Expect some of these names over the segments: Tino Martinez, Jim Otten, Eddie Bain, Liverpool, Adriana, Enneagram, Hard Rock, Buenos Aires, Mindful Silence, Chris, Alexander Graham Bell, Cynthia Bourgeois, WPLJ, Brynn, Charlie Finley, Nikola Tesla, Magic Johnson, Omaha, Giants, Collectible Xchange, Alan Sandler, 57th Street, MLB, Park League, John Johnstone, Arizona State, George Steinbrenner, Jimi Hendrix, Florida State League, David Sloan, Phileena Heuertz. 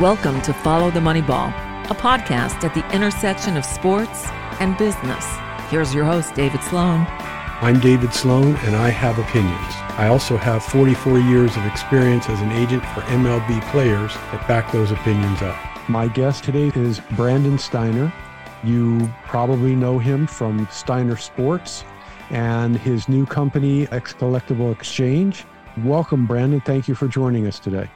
Welcome to Follow the Moneyball, a podcast at the intersection of sports and business. Here's your host, David Sloan. I'm David Sloan, and I have opinions. I also have 44 years of experience as an agent for MLB players that back those opinions up. My guest today is Brandon Steiner. You probably know him from Steiner Sports and his new company, Collectible Xchange. Welcome, Brandon. Thank you for joining us today.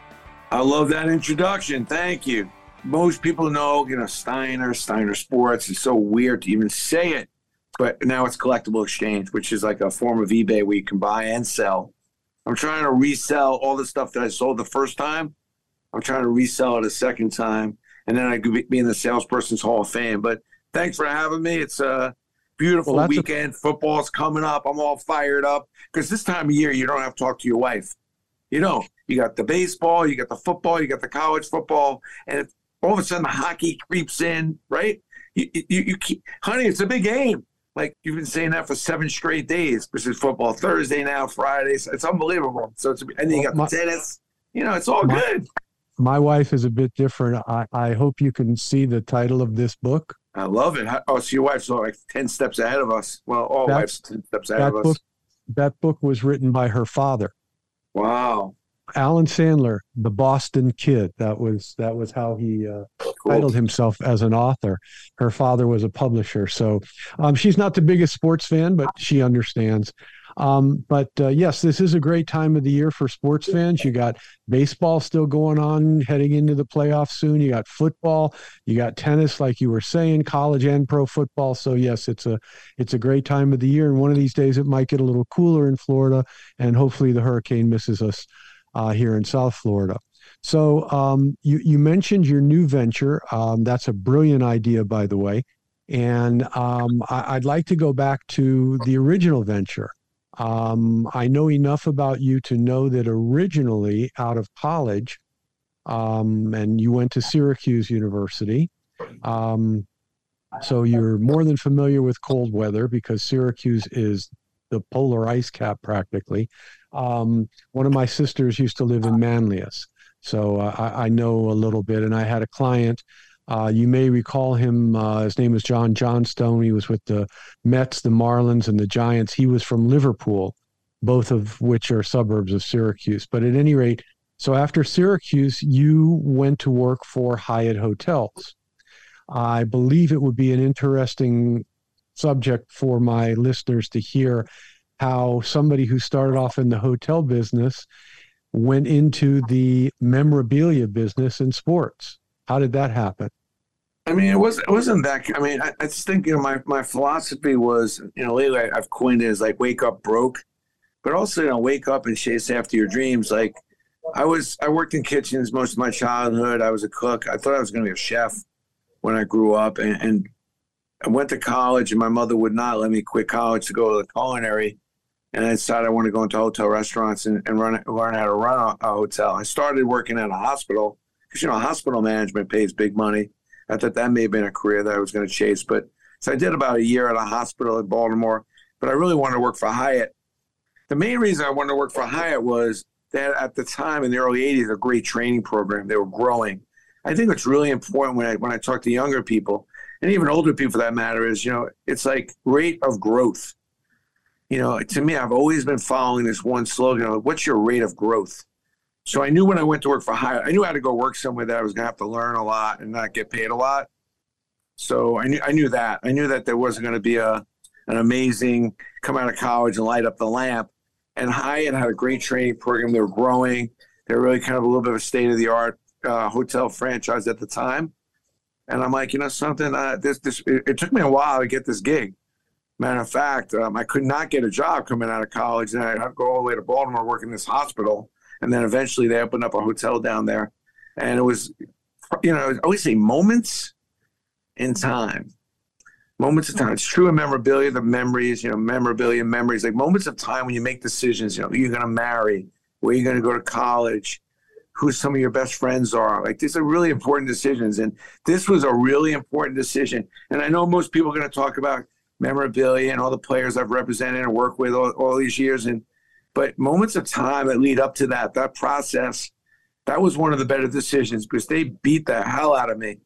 I love that introduction. Thank you. Most people know, Steiner Sports. It's so weird to even say it, but now it's Collectible Xchange, which is like a form of eBay where you can buy and sell. I'm trying to resell all the stuff that I sold the first time. I'm trying to resell it a second time, and then I could be in the Salesperson's Hall of Fame. But thanks for having me. It's a beautiful weekend. Football's coming up. I'm all fired up because this time of year, you don't have to talk to your wife. You got the baseball, you got the football, you got the college football, and if all of a sudden the hockey creeps in, right? You keep, honey, it's a big game. Like you've been saying that for 7 straight days. This is football Thursday now, Fridays. It's unbelievable. So it's, and then you got the tennis. It's all good. My wife is a bit different. I hope you can see the title of this book. I love it. Oh, so your wife's like 10 steps ahead of us. Well, all wives 10 steps ahead of us. That book was written by her father. Wow. Alan Sandler, the Boston Kid. That was how he titled himself as an author. Her father was a publisher. So she's not the biggest sports fan, but she understands. Yes, this is a great time of the year for sports fans. You got baseball still going on, heading into the playoffs soon. You got football. You got tennis, like you were saying, college and pro football. So, yes, it's a great time of the year. And one of these days it might get a little cooler in Florida, and hopefully the hurricane misses us here in South Florida. So you mentioned your new venture. That's a brilliant idea, by the way. And I'd like to go back to the original venture. I know enough about you to know that originally out of college, and you went to Syracuse University. So you're more than familiar with cold weather because Syracuse is the polar ice cap practically. One of my sisters used to live in Manlius. So I know a little bit, and I had a client. You may recall him. His name was John Johnstone. He was with the Mets, the Marlins, and the Giants. He was from Liverpool, both of which are suburbs of Syracuse. But at any rate, so after Syracuse, you went to work for Hyatt Hotels. I believe it would be an interesting subject for my listeners to hear how somebody who started off in the hotel business went into the memorabilia business in sports. How did that happen? I mean, it wasn't that. I mean, I just think, my philosophy was, lately I've coined it as like wake up broke, but also, wake up and chase after your dreams. Like I worked in kitchens most of my childhood. I was a cook. I thought I was going to be a chef when I grew up, and I went to college, and my mother would not let me quit college to go to the culinary. And I decided I want to go into hotel restaurants and learn how to run a hotel. I started working at a hospital. Hospital management pays big money. I thought that may have been a career that I was going to chase. But so I did about a year at a hospital in Baltimore, but I really wanted to work for Hyatt. The main reason I wanted to work for Hyatt was that at the time in the early 80s, a great training program. They were growing. I think it's really important when I talk to younger people and even older people for that matter is, it's like rate of growth. To me, I've always been following this one slogan, what's your rate of growth? So I knew when I went to work for Hyatt, I knew I had to go work somewhere that I was going to have to learn a lot and not get paid a lot. So I knew that. I knew that there wasn't going to be an amazing come out of college and light up the lamp. And Hyatt had a great training program. They were growing. They were really kind of a little bit of a state-of-the-art hotel franchise at the time. And I'm like, something, it took me a while to get this gig. Matter of fact, I could not get a job coming out of college. And I had to go all the way to Baltimore work in this hospital. And then eventually they opened up a hotel down there. And it was, I always say moments in time. Moments of time. It's true in memorabilia, the memories, memorabilia, memories. Like moments of time when you make decisions, who you're going to marry, where you're going to go to college, who some of your best friends are. Like these are really important decisions. And this was a really important decision. And I know most people are going to talk about memorabilia and all the players I've represented and worked with all these years. But moments of time that lead up to that process that was one of the better decisions because they beat the hell out of me.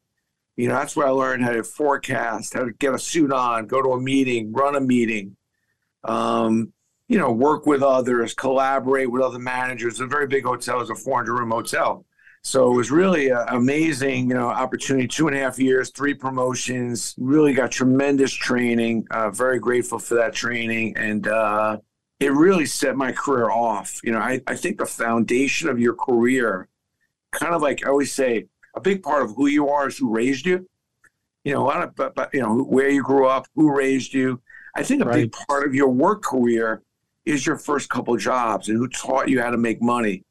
You know, that's where I learned how to forecast, how to get a suit on, go to a meeting, run a meeting, you know, work with others, collaborate with other managers. A very big hotel is a 400-room hotel. So it was really an amazing, you know, opportunity. 2.5 years, 3 promotions, really got tremendous training. Very grateful for that training. And it really set my career off. You know, I think the foundation of your career, kind of like I always say, a big part of who you are is who raised you. You know, a lot of, you know, where you grew up, who raised you. I think a big part of your work career is your first couple jobs and who taught you how to make money.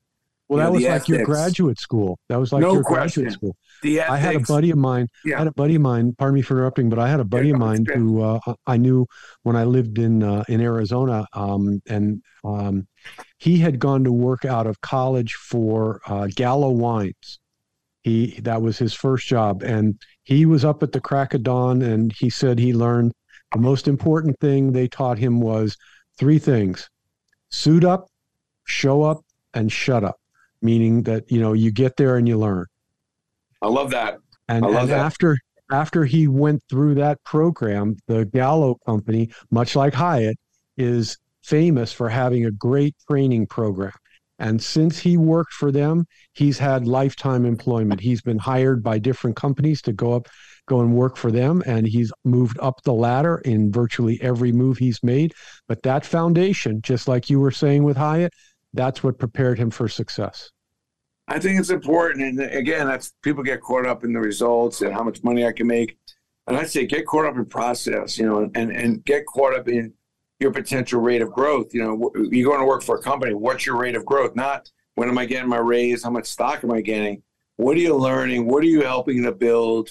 Well, that was like your graduate school. That was like your graduate school. I had a buddy of mine. Yeah. I had a buddy of mine. Pardon me for interrupting, but I had a buddy of mine who I knew when I lived in Arizona, and he had gone to work out of college for Gallo Wines. That was his first job, and he was up at the crack of dawn. And he said he learned the most important thing they taught him was 3 things: suit up, show up, and shut up. Meaning that, you know, you get there and you learn. I love that. And after he went through that program, the Gallo company, much like Hyatt, is famous for having a great training program. And since he worked for them, he's had lifetime employment. He's been hired by different companies to go and work for them. And he's moved up the ladder in virtually every move he's made. But that foundation, just like you were saying with Hyatt, that's what prepared him for success. I think it's important. And again, that's people get caught up in the results and how much money I can make. And I'd say get caught up in process, you know, and get caught up in your potential rate of growth. You know, you're going to work for a company. What's your rate of growth? Not when am I getting my raise? How much stock am I getting? What are you learning? What are you helping to build?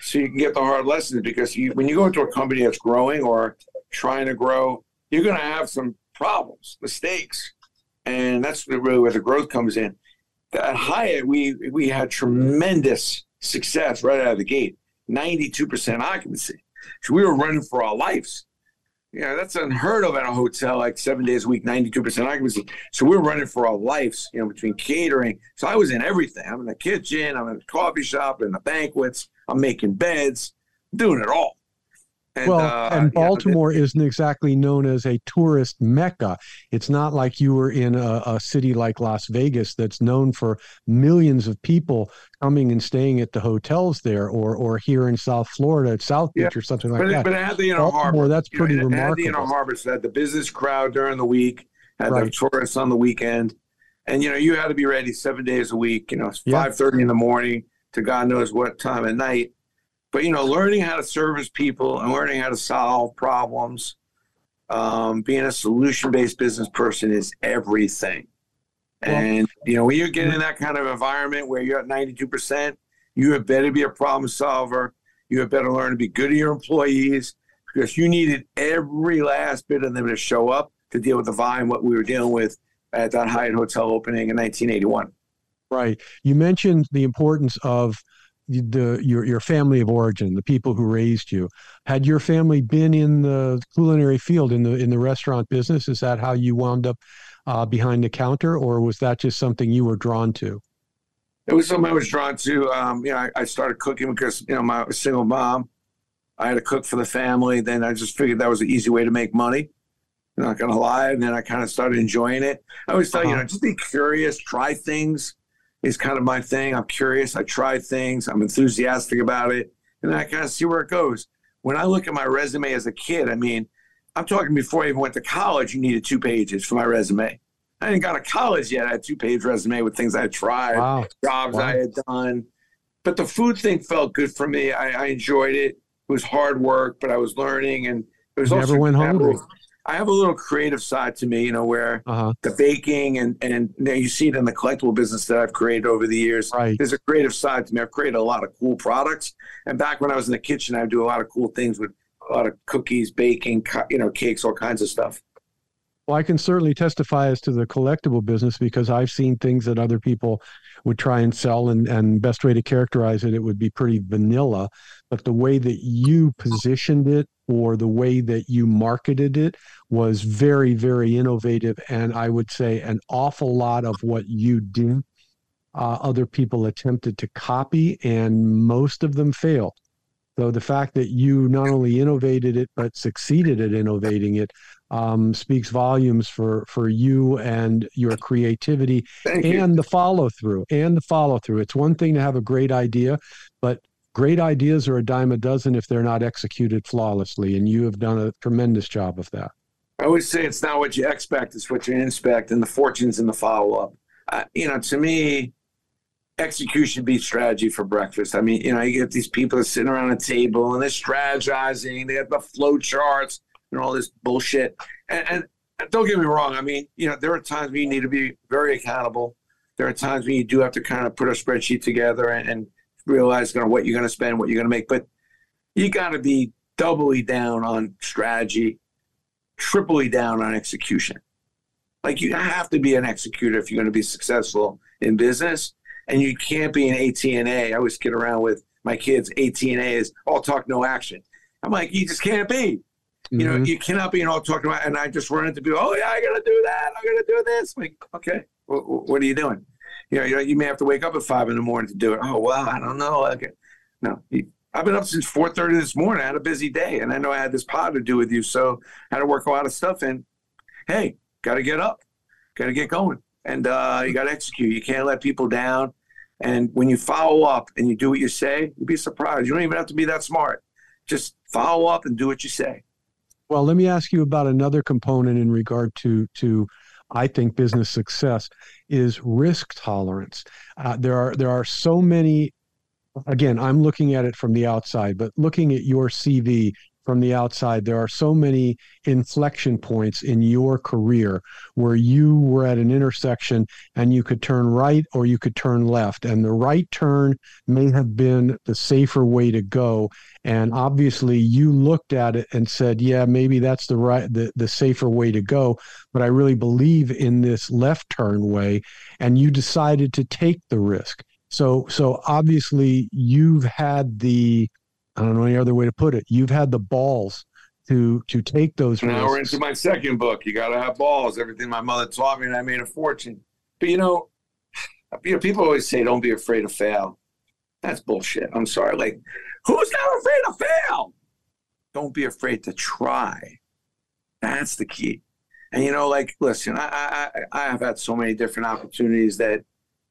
So you can get the hard lessons, because when you go into a company that's growing or trying to grow, you're going to have some problems, mistakes. And that's really where the growth comes in. At Hyatt, we had tremendous success right out of the gate, 92% occupancy. So we were running for our lives. You know, that's unheard of at a hotel, like 7 days a week, 92% occupancy. So we were running for our lives, you know, between catering. So I was in everything. I'm in the kitchen, I'm in the coffee shop, in the banquets, I'm making beds, I'm doing it all. And, well, and Baltimore isn't exactly known as a tourist mecca. It's not like you were in a city like Las Vegas that's known for millions of people coming and staying at the hotels there, or here in South Florida at South Beach or something like that. But it had the Inner Harbor. That's pretty remarkable. It had the Inner Harbor, so it had the business crowd during the week, had the tourists on the weekend. And, you know, you had to be ready 7 days a week, you know, 5:30 in the morning to God knows what time at night. But, you know, learning how to service people and learning how to solve problems, being a solution-based business person is everything. And, you know, when you get in that kind of environment where you're at 92%, you had better be a problem solver. You had better learn to be good to your employees, because you needed every last bit of them to show up to deal with the volume, what we were dealing with at that Hyatt Hotel opening in 1981. Right. You mentioned the importance of your family of origin, the people who raised you. Had your family been in the culinary field, in the restaurant business? Is that how you wound up behind the counter, or was that just something you were drawn to? It was something I was drawn to. You know, I started cooking because, you know, my single mom, I had to cook for the family. Then I just figured that was an easy way to make money. I'm not gonna lie. And then I kind of started enjoying it. I always thought, you know, just be curious, try things. It's kind of my thing. I'm curious. I try things. I'm enthusiastic about it. And then I kind of see where it goes. When I look at my resume as a kid, I mean, I'm talking before I even went to college, you needed 2 pages for my resume. I didn't go to college yet. I had a 2-page resume with things I had tried, jobs I had done. But the food thing felt good for me. I enjoyed it. It was hard work, but I was learning. And it was also hungry. I have a little creative side to me, you know, where the baking and you know, you see it in the collectible business that I've created over the years. Right. There's a creative side to me. I've created a lot of cool products. And back when I was in the kitchen, I'd do a lot of cool things with a lot of cookies, baking, you know, cakes, all kinds of stuff. Well, I can certainly testify as to the collectible business, because I've seen things that other people would try and sell, and best way to characterize it, it would be pretty vanilla. But the way that you positioned it, or the way that you marketed it, was very, very innovative. And I would say an awful lot of what you do other people attempted to copy, and most of them failed. So the fact that you not only innovated it, but succeeded at innovating it, speaks volumes for you and your creativity and the follow-through, It's one thing to have a great idea, but great ideas are a dime a dozen if they're not executed flawlessly, and you have done a tremendous job of that. I always say it's not what you expect, it's what you inspect, and the fortune's in the follow-up. To me, execution beats strategy for breakfast. You get these people sitting around a table and they're strategizing. They have the flow charts and all this bullshit. And don't get me wrong. There are times when you need to be very accountable. There are times when you do have to kind of put a spreadsheet together and realize kind of what you're going to spend, what you're going to make. But you got to be doubly down on strategy, triply down on execution. Like, you have to be an executor if you're going to be successful in business. And you can't be an ATNA. I always kid around with my kids. ATNA is all talk, no action. I'm like, you just can't be. Mm-hmm. You cannot be an all talk, no action. And I just run into people, oh, yeah, I got to do that. I got to do this. I'm like, okay, what are you doing? You may have to wake up at 5 in the morning to do it. Oh, well, I don't know. Okay. No, I've been up since 4:30 this morning. I had a busy day. And I know I had this pod to do with you. So I had to work a lot of stuff in. Hey, got to get up. Got to get going. And you got to execute. You can't let people down. And when you follow up and you do what you say, you'll be surprised. You don't even have to be that smart. Just follow up and do what you say. Well, let me ask you about another component in regard to I think, business success is risk tolerance. There are so many, again, I'm looking at it from the outside, but looking at your CV from the outside, there are so many inflection points in your career where you were at an intersection and you could turn right or you could turn left. And the right turn may have been the safer way to go. And obviously you looked at it and said, yeah, maybe that's the safer way to go, but I really believe in this left turn way. And you decided to take the risk. So obviously you've had the, I don't know any other way to put it. You've had the balls to take those risks. Now we're into my second book. You got to have balls. Everything my mother taught me, and I made a fortune. But, people always say, don't be afraid to fail. That's bullshit. I'm sorry. Like, who's not afraid to fail? Don't be afraid to try. That's the key. And, listen, I have had so many different opportunities that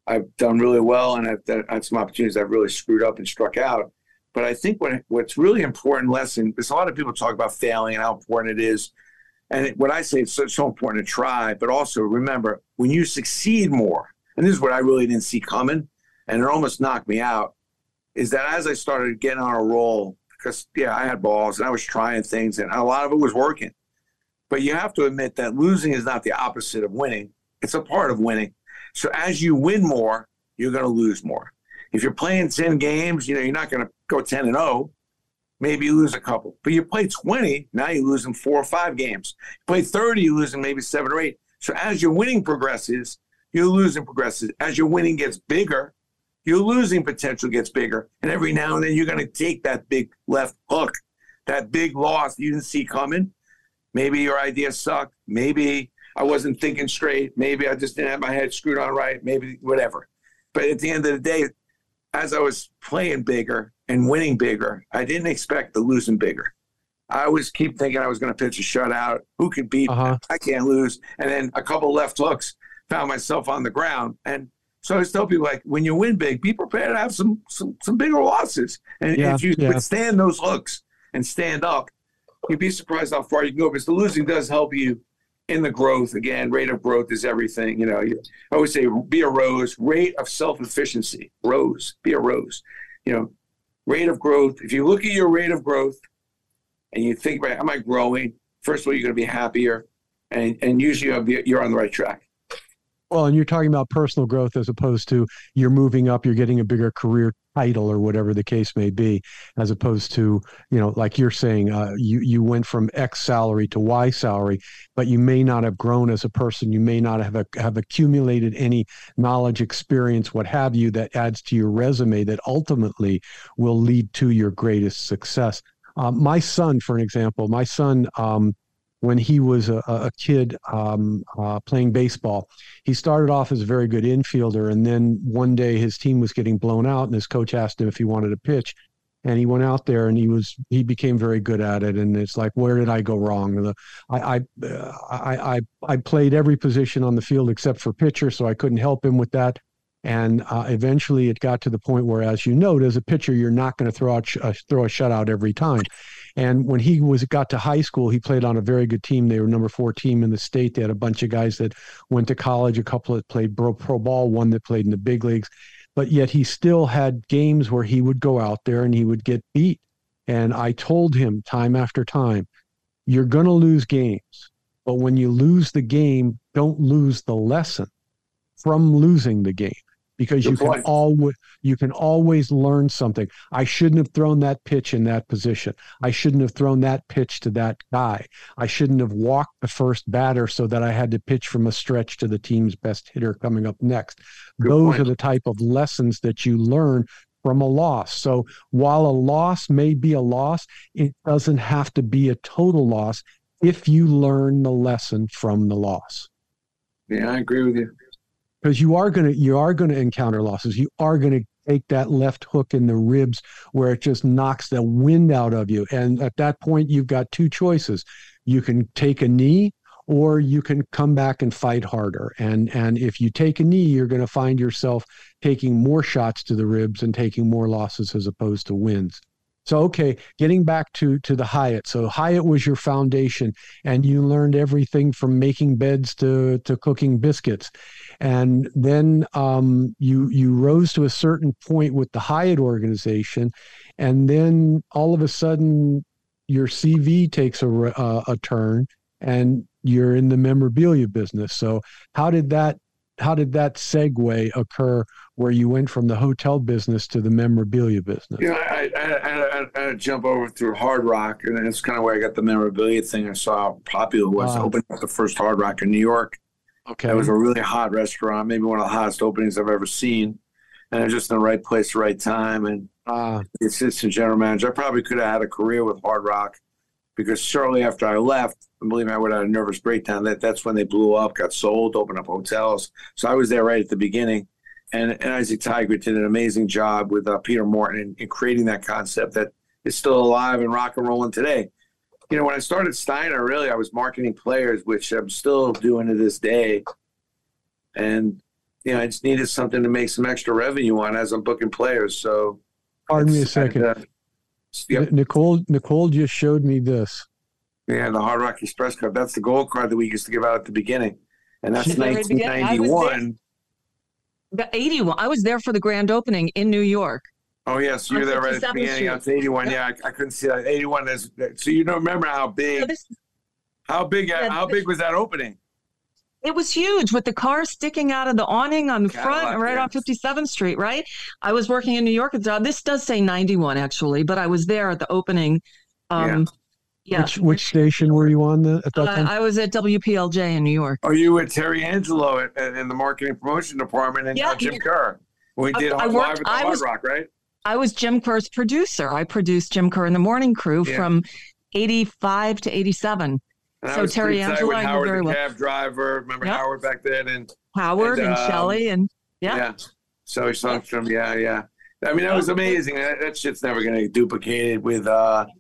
I've done really well, and I've had some opportunities I've really screwed up and struck out. But I think what's really important lesson is a lot of people talk about failing and how important it is. And what I say, it's so important to try, but also remember, when you succeed more, and this is what I really didn't see coming, and it almost knocked me out, is that as I started getting on a roll, because, yeah, I had balls and I was trying things and a lot of it was working. But you have to admit that losing is not the opposite of winning. It's a part of winning. So as you win more, you're going to lose more. If you're playing 10 games, you're not going to go 10-0. Maybe you lose a couple. But you play 20, now you're losing 4 or 5 games. You play 30, you're losing maybe 7 or 8. So as your winning progresses, your losing progresses. As your winning gets bigger, your losing potential gets bigger. And every now and then you're going to take that big left hook, that big loss you didn't see coming. Maybe your idea sucked. Maybe I wasn't thinking straight. Maybe I just didn't have my head screwed on right. Maybe whatever. But at the end of the day, as I was playing bigger and winning bigger, I didn't expect the losing bigger. I always keep thinking I was going to pitch a shutout. Who could beat me? I can't lose. And then a couple left hooks, found myself on the ground. And so I always tell people, like, when you win big, be prepared to have some bigger losses. And if you withstand those hooks and stand up, you'd be surprised how far you can go. Because the losing does help you in the growth. Again, rate of growth is everything. I always say, be a rose. Rate of self-efficiency, rose. Be a rose. Rate of growth. If you look at your rate of growth and you think about, am I growing? First of all, you're going to be happier, and usually you're on the right track. Well, and you're talking about personal growth as opposed to you're moving up, you're getting a bigger career title or whatever the case may be, as opposed to, like you're saying, you went from X salary to Y salary, but you may not have grown as a person. You may not have accumulated any knowledge, experience, what have you, that adds to your resume that ultimately will lead to your greatest success. My son, for an example, when he was a kid playing baseball. He started off as a very good infielder, and then one day his team was getting blown out, and his coach asked him if he wanted to pitch. And he went out there, and he became very good at it. And it's like, where did I go wrong? I played every position on the field except for pitcher, so I couldn't help him with that. And eventually, it got to the point where, as you note, as a pitcher, you're not going to throw a shutout every time. And when he got to high school, he played on a very good team. They were number 4 team in the state. They had a bunch of guys that went to college, a couple that played pro ball, one that played in the big leagues. But yet he still had games where he would go out there and he would get beat. And I told him time after time, you're going to lose games. But when you lose the game, don't lose the lesson from losing the game, because you can always learn something. I shouldn't have thrown that pitch in that position. I shouldn't have thrown that pitch to that guy. I shouldn't have walked the first batter so that I had to pitch from a stretch to the team's best hitter coming up next. Those are the type of lessons that you learn from a loss. So while a loss may be a loss, it doesn't have to be a total loss if you learn the lesson from the loss. Yeah, I agree with you. Because you are going to encounter losses. You are going to take that left hook in the ribs where it just knocks the wind out of you. And at that point, you've got two choices. You can take a knee, or you can come back and fight harder. And if you take a knee, you're going to find yourself taking more shots to the ribs and taking more losses as opposed to wins. So, okay, getting back to the Hyatt. So Hyatt was your foundation, and you learned everything from making beds to cooking biscuits. And then you rose to a certain point with the Hyatt organization, and then all of a sudden your CV takes a turn, and you're in the memorabilia business. So how did that segue occur where you went from the hotel business to the memorabilia business? Yeah, I had to jump over through Hard Rock, and that's kind of where I got the memorabilia thing. I saw how popular it was. I opened up the first Hard Rock in New York. Okay. It was a really hot restaurant, maybe one of the hottest openings I've ever seen. And it was just in the right place at the right time. And the assistant general manager, I probably could have had a career with Hard Rock, because shortly after I left, and believe me, I would have had a nervous breakdown. That's when they blew up, got sold, opened up hotels. So I was there right at the beginning. And Isaac Tiger did an amazing job with Peter Morton in creating that concept that is still alive and rock and rolling today. You know, when I started Steiner, really, I was marketing players, which I'm still doing to this day. And, you know, I just needed something to make some extra revenue on as I'm booking players. So, pardon me a second. Yep. Nicole just showed me this. Yeah, the Hard Rock Express card. That's the gold card that we used to give out at the beginning. And that's 1991. The 81. I was there for the grand opening in New York. Oh, yes. Yeah, so you're there right at the beginning. It's 81. Yeah, I couldn't see that. 81 is. So you don't remember how big? Yeah, how big was that opening? It was huge, with the car sticking out of the awning on the front, right on 57th Street, right? I was working in New York at the job. This does say 91, actually, but I was there at the opening. Yeah. Which station were you on at that time? I was at WPLJ in New York. Oh, you were Terry Angelo in the marketing promotion department, and Jim Kerr. We did Live at the Hard Rock, right? I was Jim Kerr's producer. I produced Jim Kerr in the Morning Crew from 85 to 87. And so Terry Angelo, I knew very well. Howard, the cab driver. Remember Howard back then? And Howard and Shelley. And So he talked to him. Yeah. I mean, that was amazing. That shit's never going to get duplicated with –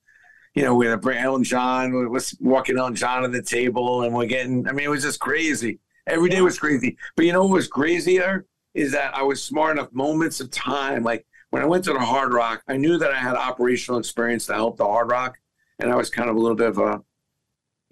you know, we had Alan John, we was walking Alan John at the table, and it was just crazy. Every day was crazy. But you know what was crazier is that I was smart enough moments of time. Like when I went to the Hard Rock, I knew that I had operational experience to help the Hard Rock. And I was kind of a little bit of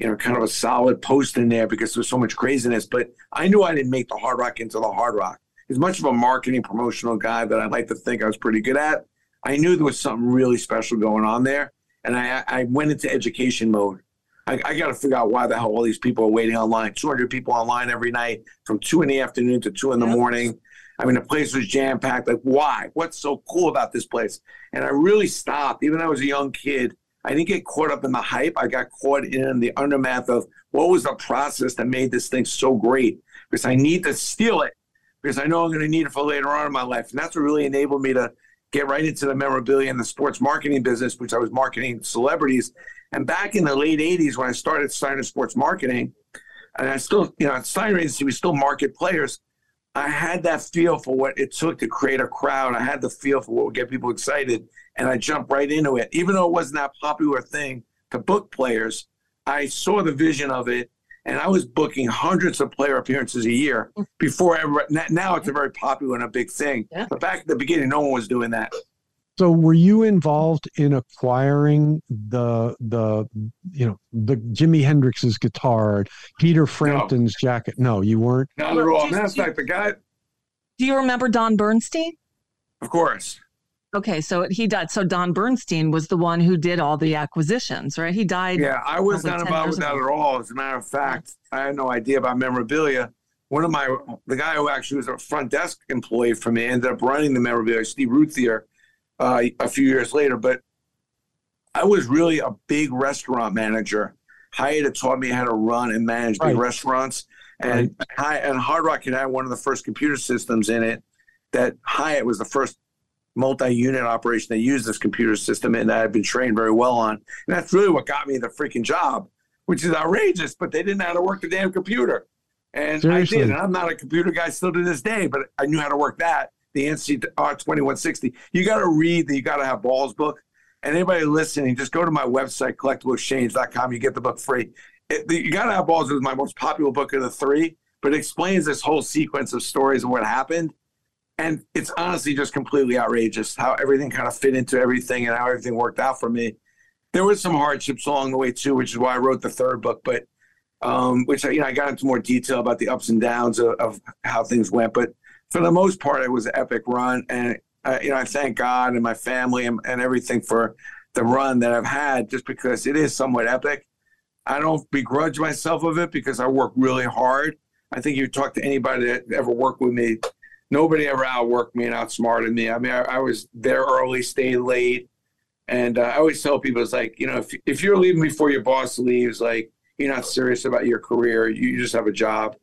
a solid post in there because there was so much craziness. But I knew I didn't make the Hard Rock into the Hard Rock. As much of a marketing promotional guy that I'd like to think I was pretty good at, I knew there was something really special going on there. And I went into education mode. I got to figure out why the hell all these people are waiting online. 200 people online every night from 2 in the afternoon to 2 in the morning. I mean, the place was jam-packed. Like, why? What's so cool about this place? And I really stopped. Even though I was a young kid, I didn't get caught up in the hype. I got caught in the undermath of what was the process that made this thing so great, because I need to steal it, because I know I'm going to need it for later on in my life. And that's what really enabled me to get right into the memorabilia and the sports marketing business, which I was marketing celebrities. And back in the late 80s, when I started Steiner Sports Marketing, and I still, you know, at Steiner Agency, we still market players. I had that feel for what it took to create a crowd. I had the feel for what would get people excited, and I jumped right into it. Even though it wasn't that popular thing to book players, I saw the vision of it, and I was booking hundreds of player appearances a year before I – now it's a very popular and a big thing. Yeah. But back at the beginning, no one was doing that. So were you involved in acquiring the Jimi Hendrix's guitar, Peter Frampton's jacket? No, you weren't. Not at all. Matter of fact, the guy. Do you remember Don Bernstein? Of course. Okay, so he died. So Don Bernstein was the one who did all the acquisitions, right? He died. Yeah, I was not involved with that at all. As a matter of fact, I had no idea about memorabilia. One of my, the guy who actually was a front desk employee for me ended up running the memorabilia, Steve Ruthier, a few years later. But I was really a big restaurant manager. Hyatt had taught me how to run and manage big restaurants. And, and Hard Rock had one of the first computer systems in it. That Hyatt was the first multi-unit operation that used this computer system, and I had been trained very well on. And that's really what got me the freaking job, which is outrageous, but they didn't know how to work the damn computer. And seriously. I did, and I'm not a computer guy still to this day, but I knew how to work that. The NCR 2160. You got to read the You Got to Have Balls book. And anybody listening, just go to my website, collectiblexchange.com. You get the book free. You Got to Have Balls is my most popular book of the three, but it explains this whole sequence of stories and what happened. And it's honestly just completely outrageous how everything kind of fit into everything and how everything worked out for me. There was some hardships along the way too, which is why I wrote the third book, but which I got into more detail about the ups and downs of how things went. But for the most part, it was an epic run. And I thank God and my family and everything for the run that I've had, just because it is somewhat epic. I don't begrudge myself of it because I work really hard. I think you talk to anybody that ever worked with me, nobody ever outworked me and outsmarted me. I mean, I was there early, stayed late. And I always tell people, it's like, if you're leaving before your boss leaves, like, you're not serious about your career. You just have a job.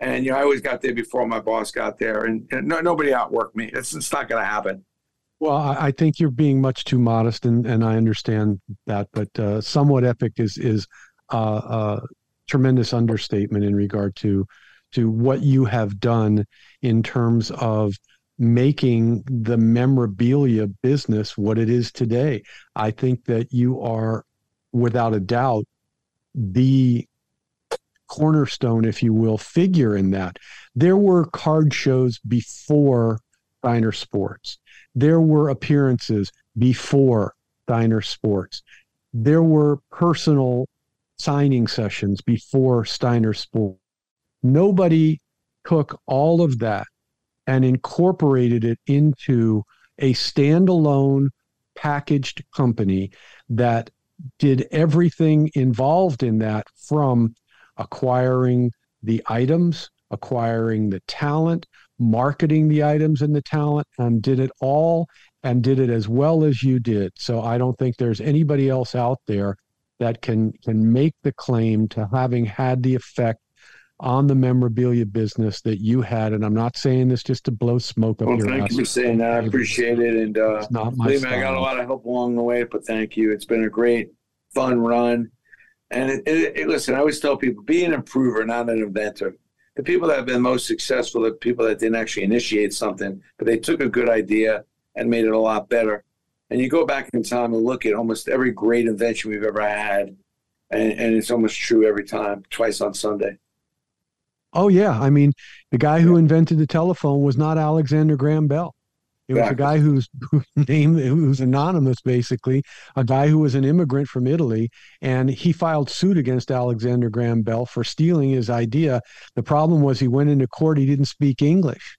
And, I always got there before my boss got there. And nobody outworked me. It's not going to happen. Well, I think you're being much too modest, and I understand that. But somewhat epic is tremendous understatement in regard to what you have done in terms of making the memorabilia business what it is today. I think that you are, without a doubt, the cornerstone, if you will, figure in that. There were card shows before Steiner Sports. There were appearances before Steiner Sports. There were personal signing sessions before Steiner Sports. Nobody took all of that and incorporated it into a standalone packaged company that did everything involved in that, from acquiring the items, acquiring the talent, marketing the items and the talent, and did it all, and did it as well as you did. So I don't think there's anybody else out there that can make the claim to having had the effect on the memorabilia business that you had. And I'm not saying this just to blow smoke up your ass. Well, thank you for saying that. I appreciate it. And believe me, I got a lot of help along the way, but thank you. It's been a great, fun run. And listen, I always tell people, be an improver, not an inventor. The people that have been most successful are the people that didn't actually initiate something, but they took a good idea and made it a lot better. And you go back in time and look at almost every great invention we've ever had, and it's almost true every time, twice on Sunday. Oh, yeah. I mean, the guy who invented the telephone was not Alexander Graham Bell. It was a guy whose name was anonymous, basically, a guy who was an immigrant from Italy, and he filed suit against Alexander Graham Bell for stealing his idea. The problem was he went into court, he didn't speak English,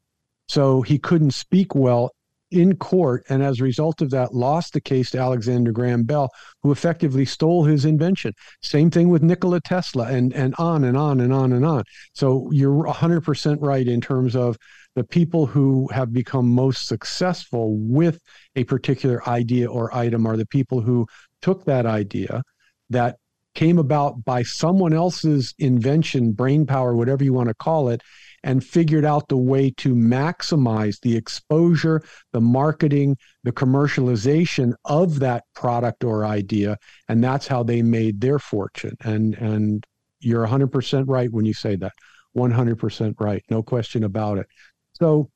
so he couldn't speak well in court, and as a result of that, lost the case to Alexander Graham Bell, who effectively stole his invention. Same thing with Nikola Tesla, and on and on and on and on. So you're 100% right in terms of the people who have become most successful with a particular idea or item are the people who took that idea that came about by someone else's invention, brain power, whatever you want to call it, and figured out the way to maximize the exposure, the marketing, the commercialization of that product or idea. And that's how they made their fortune. And you're 100% right when you say that. 100% right. No question about it. So,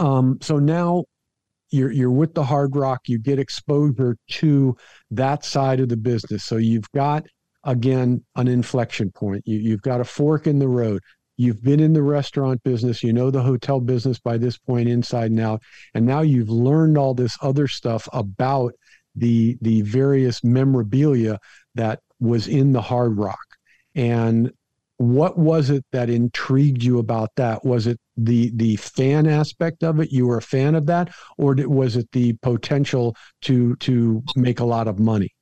so now you're with the Hard Rock, you get exposure to that side of the business. So you've got, again, an inflection point. You've got a fork in the road. You've been in the restaurant business, you know, the hotel business by this point inside and out. And now you've learned all this other stuff about the various memorabilia that was in the Hard Rock. And what was it that intrigued you about that? Was it the fan aspect of it? You were a fan of that, or was it the potential to make a lot of money?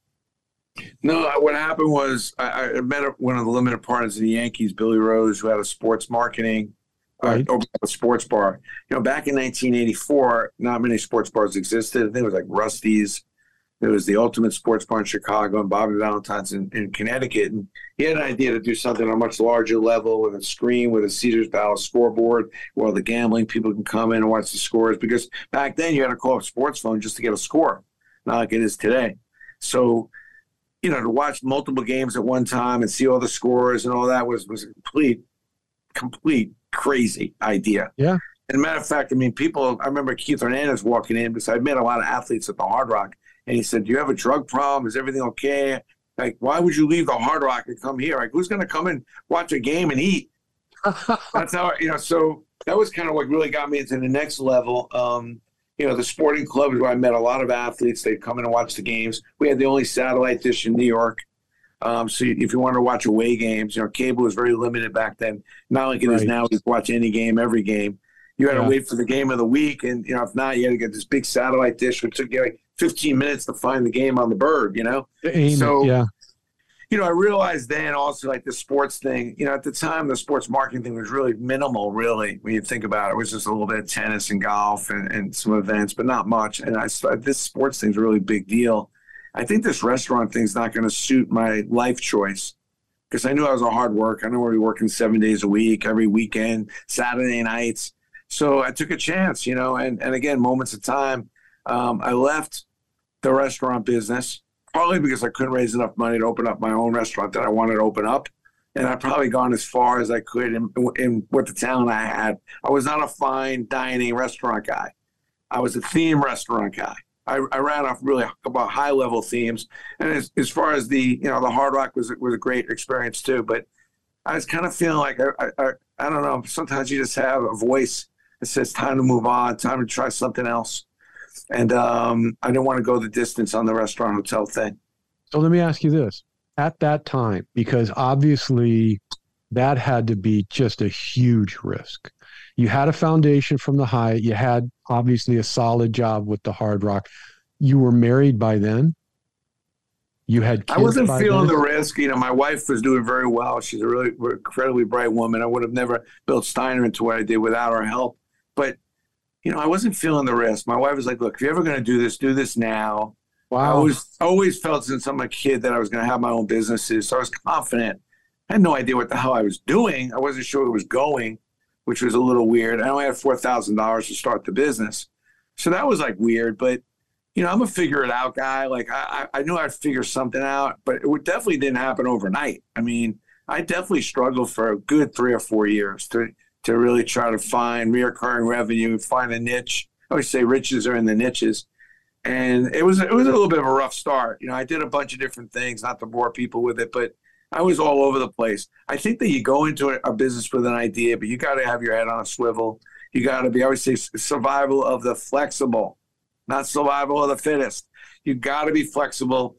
No, what happened was I met one of the limited partners of the Yankees, Billy Rose, who had a sports marketing, right, opened up a sports bar. You know, back in 1984, not many sports bars existed. I think it was like Rusty's. There was the Ultimate Sports Bar in Chicago and Bobby Valentine's in Connecticut. And he had an idea to do something on a much larger level with a screen, with a Caesars Palace scoreboard, where the gambling people can come in and watch the scores. Because back then you had to call up sports phone just to get a score, not like it is today. So, you know, to watch multiple games at one time and see all the scores and all that was a complete crazy idea. Yeah. And matter of fact, I mean, people, I remember Keith Hernandez walking in because I met a lot of athletes at the Hard Rock. And he said, "Do you have a drug problem? Is everything okay? Like, why would you leave the Hard Rock and come here? Like, who's going to come and watch a game and eat?" That's how, you know, so that was kind of what really got me into the next level. You know, the sporting club is where I met a lot of athletes. They'd come in and watch the games. We had the only satellite dish in New York. So if you wanted to watch away games, you know, cable was very limited back then. Not like it is now. You can watch any game, every game. You had to wait for the game of the week. And, you know, if not, you had to get this big satellite dish, which took you like 15 minutes to find the game on the bird, you know? So, you know, I realized then also like the sports thing, you know, at the time, the sports marketing thing was really minimal, really, when you think about it. It was just a little bit of tennis and golf and some events, but not much. And I started, this sports thing's a really big deal. I think this restaurant thing's not going to suit my life choice. Because I knew I was a hard worker. I knew I was working 7 days a week, every weekend, Saturday nights. So I took a chance, you know, and again, moments of time. I left the restaurant business, probably because I couldn't raise enough money to open up my own restaurant that I wanted to open up. And I'd probably gone as far as I could in with the talent I had. I was not a fine dining restaurant guy. I was a theme restaurant guy. I ran off really about high-level themes. And as far as the, you know, the Hard Rock was a great experience too. But I was kind of feeling like, I don't know, sometimes you just have a voice that says time to move on, time to try something else. And I didn't want to go the distance on the restaurant hotel thing. So let me ask you this. At that time, because obviously that had to be just a huge risk. You had a foundation from the Hyatt. You had obviously a solid job with the Hard Rock. You were married by then. You had kids. I wasn't feeling the risk. You know, my wife was doing very well. She's a really incredibly bright woman. I would have never built Steiner into what I did without her help. But you know, I wasn't feeling the risk. My wife was like, "Look, if you're ever going to do this now." Wow. I always felt since I'm a kid that I was going to have my own businesses. So I was confident. I had no idea what the hell I was doing. I wasn't sure it was going, which was a little weird. I only had $4,000 to start the business. So that was like weird. But, you know, I'm a figure it out guy. Like I knew I'd figure something out, but it definitely didn't happen overnight. I mean, I definitely struggled for a good 3 or 4 years to really try to find reoccurring revenue and find a niche. I always say riches are in the niches. And it was a little bit of a rough start. You know, I did a bunch of different things, not to bore people with it, but I was all over the place. I think that you go into a business with an idea, but you got to have your head on a swivel. You got to be, I always say, survival of the flexible, not survival of the fittest. You got to be flexible.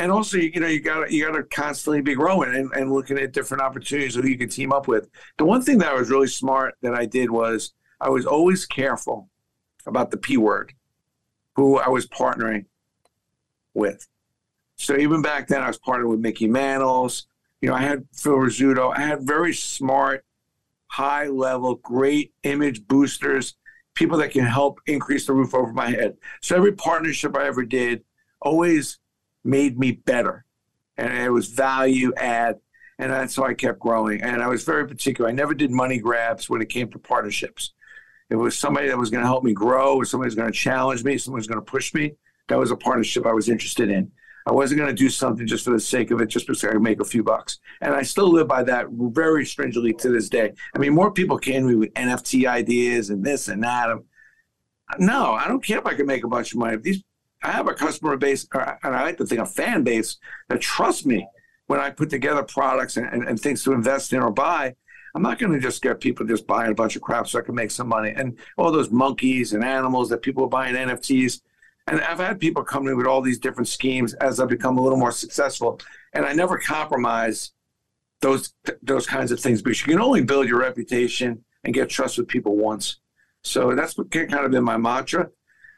And also, you know, you got to constantly be growing and looking at different opportunities who you can team up with. The one thing that I was really smart that I did was I was always careful about the P word, who I was partnering with. So even back then, I was partnered with Mickey Mantles. You know, I had Phil Rizzuto. I had very smart, high-level, great image boosters, people that can help increase the roof over my head. So every partnership I ever did always made me better, and it was value add. And that's how I kept growing. And I was very particular. I never did money grabs when it came to partnerships. It was somebody that was going to help me grow, somebody was going to challenge me, somebody was going to push me. That was a partnership I was interested in. I wasn't going to do something just for the sake of it, just because I could make a few bucks. And I still live by that very stringently to this day. I mean, more people came to me with NFT ideas and this and that. No, I don't care if I can make a bunch of money. I have a customer base, and I like to think a fan base, that trusts me when I put together products and things to invest in or buy. I'm not going to just get people just buying a bunch of crap so I can make some money. And all those monkeys and animals that people are buying NFTs. And I've had people come to me with all these different schemes as I've become a little more successful. And I never compromise those kinds of things, because you can only build your reputation and get trust with people once. So that's what kind of been my mantra.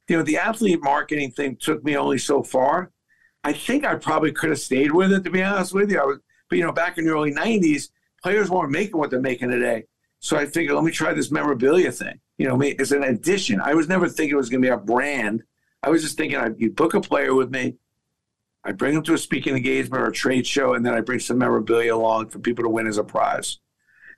You know, the athlete marketing thing took me only so far. I think I probably could have stayed with it, to be honest with you. But, you know, back in the early 90s, players weren't making what they're making today. So I figured, let me try this memorabilia thing. You know, it's an addition. I was never thinking it was going to be a brand. I was just thinking, you book a player with me, I bring them to a speaking engagement or a trade show, and then I bring some memorabilia along for people to win as a prize.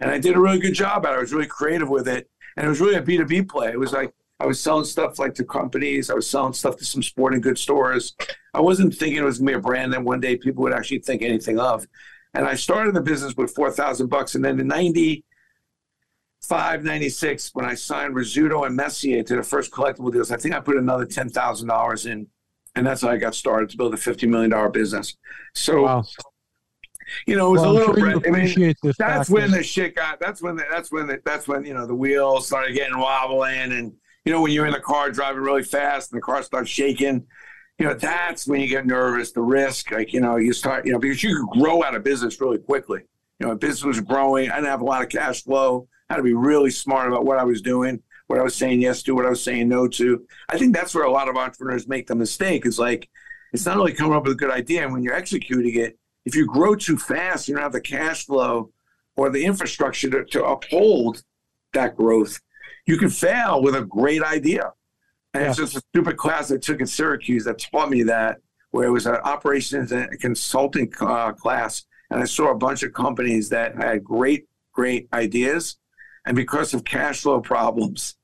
And I did a really good job at it. I was really creative with it. And it was really a B2B play. It was like I was selling stuff like to companies. I was selling stuff to some sporting goods stores. I wasn't thinking it was going to be a brand that one day people would actually think anything of. And I started the business with $4,000. And then in 95, 96, when I signed Rizzuto and Messier to the first collectible deals, I think I put another $10,000 in, and that's how I got started, to build a $50 million business. So, wow. You know, it was a little bit. I mean, that's when the shit got. That's when you know, the wheels started getting wobbling, and you know, when you're in the car driving really fast and the car starts shaking, you know, that's when you get nervous. The risk, like, you know, you start, you know, because you could grow out of business really quickly. You know, business was growing. I didn't have a lot of cash flow. I had to be really smart about what I was doing, what I was saying yes to, what I was saying no to. I think that's where a lot of entrepreneurs make the mistake. It's like, it's not only coming up with a good idea, and when you're executing it, if you grow too fast, you don't have the cash flow or the infrastructure to uphold that growth. You can fail with a great idea. And It's just a stupid class I took in Syracuse that taught me that, where it was an operations and consulting class. And I saw a bunch of companies that had great, great ideas. And because of cash flow problems,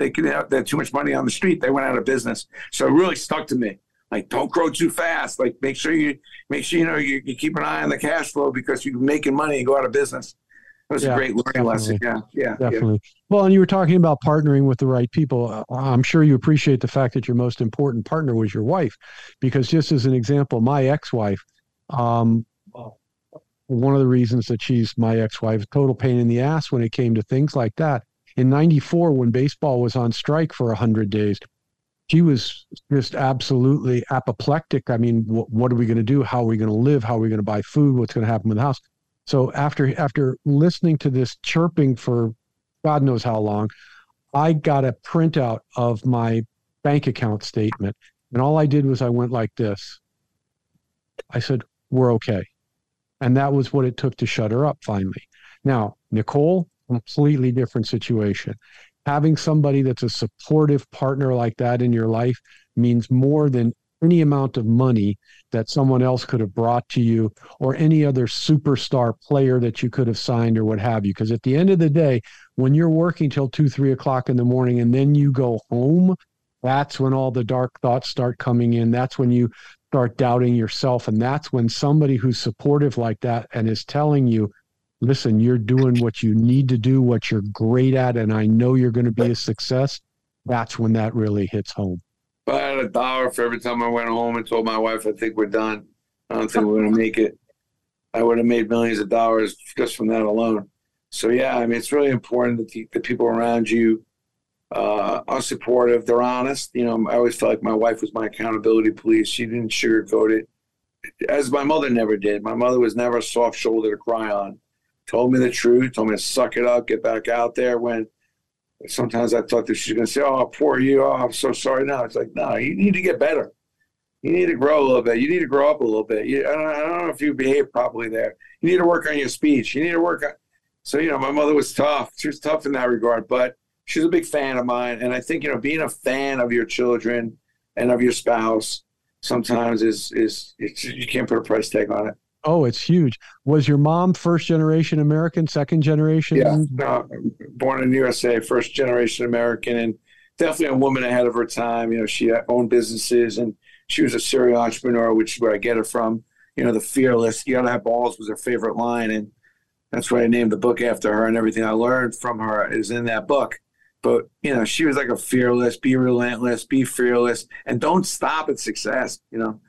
they had too much money on the street. They went out of business. So it really stuck to me. Like, don't grow too fast. Like, make sure you know you keep an eye on the cash flow, because you're making money and go out of business. It was a great learning lesson. Yeah, definitely. Yeah. Well, and you were talking about partnering with the right people. I'm sure you appreciate the fact that your most important partner was your wife, because just as an example, my ex-wife, one of the reasons that she's my ex-wife, total pain in the ass when it came to things like that. In '94, when baseball was on strike for 100 days, she was just absolutely apoplectic. I mean, what are we going to do? How are we going to live? How are we going to buy food? What's going to happen with the house? So after listening to this chirping for God knows how long, I got a printout of my bank account statement. And all I did was I went like this. I said, we're okay. And that was what it took to shut her up finally. Now, Nicole, completely different situation. Having somebody that's a supportive partner like that in your life means more than any amount of money that someone else could have brought to you, or any other superstar player that you could have signed or what have you. Because at the end of the day, when you're working till 2-3 o'clock in the morning and then you go home, that's when all the dark thoughts start coming in. That's when you start doubting yourself. And that's when somebody who's supportive like that and is telling you, listen, you're doing what you need to do, what you're great at, and I know you're going to be a success. That's when that really hits home. But I had $1 for every time I went home and told my wife, I think we're done. I don't think we're going to make it. I would have made millions of dollars just from that alone. So, yeah, I mean, it's really important that the people around you are supportive. They're honest. You know, I always felt like my wife was my accountability police. She didn't sugarcoat it, as my mother never did. My mother was never a soft shoulder to cry on. Told me the truth, told me to suck it up, get back out there. When sometimes I thought that she was going to say, oh, poor you, oh, I'm so sorry. No, it's like, no, you need to get better. You need to grow a little bit. You need to grow up a little bit. I don't know if you behave properly there. You need to work on your speech. You need to work on. So, you know, my mother was tough. She was tough in that regard, but she's a big fan of mine. And I think, you know, being a fan of your children and of your spouse sometimes is you can't put a price tag on it. Oh, it's huge. Was your mom first generation American, second generation? Yeah, no, born in the USA, first generation American, and definitely a woman ahead of her time. You know, she owned businesses and she was a serial entrepreneur, which is where I get her from. You know, the fearless, you gotta have balls was her favorite line. And that's why I named the book after her, and everything I learned from her is in that book. But, you know, she was like a fearless, be relentless, be fearless, and don't stop at success, you know.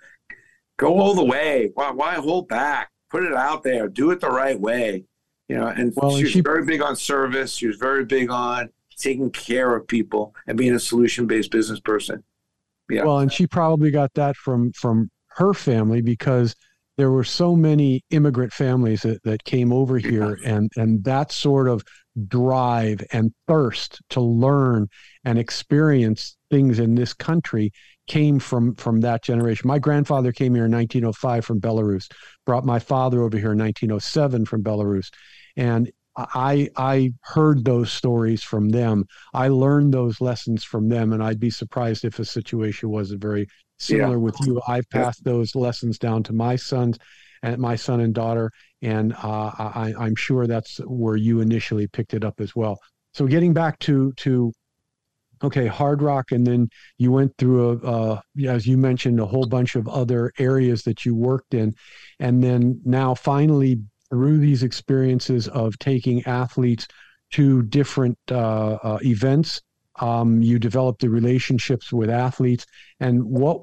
Go all the way. Why hold back? Put it out there. Do it the right way. You know, and well, she was very big on service. She was very big on taking care of people and being a solution-based business person. Yeah. Well, and she probably got that from her family, because there were so many immigrant families that came over here, and that sort of drive and thirst to learn and experience things in this country came from that generation. My grandfather came here in 1905 from Belarus, brought my father over here in 1907 from Belarus. And I heard those stories from them. I learned those lessons from them, and I'd be surprised if the situation wasn't very similar with you. I've passed those lessons down to my sons and my son and daughter, and I'm sure that's where you initially picked it up as well. So getting back to okay, Hard Rock, and then you went through, as you mentioned, a whole bunch of other areas that you worked in, and then now finally through these experiences of taking athletes to different events, you developed the relationships with athletes. And what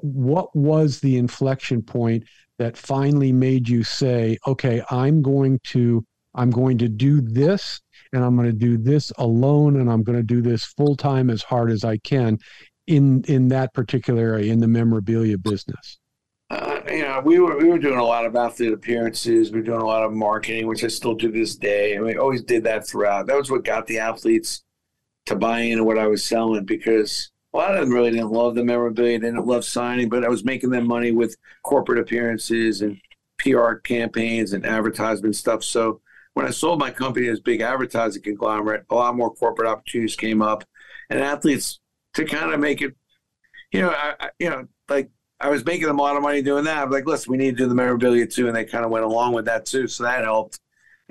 was the inflection point that finally made you say, okay, I'm going to do this, and I'm going to do this alone, and I'm going to do this full time as hard as I can in that particular area, in the memorabilia business? We were doing a lot of athlete appearances. We were doing a lot of marketing, which I still do to this day. And we always did that throughout. That was what got the athletes to buy into what I was selling, because a lot of them really didn't love the memorabilia, didn't love signing, but I was making them money with corporate appearances and PR campaigns and advertisement stuff. So when I sold my company as big advertising conglomerate, a lot more corporate opportunities came up, and athletes to kind of make it, I was making them a lot of money doing that. I'm like, listen, we need to do the memorabilia too. And they kind of went along with that too. So that helped.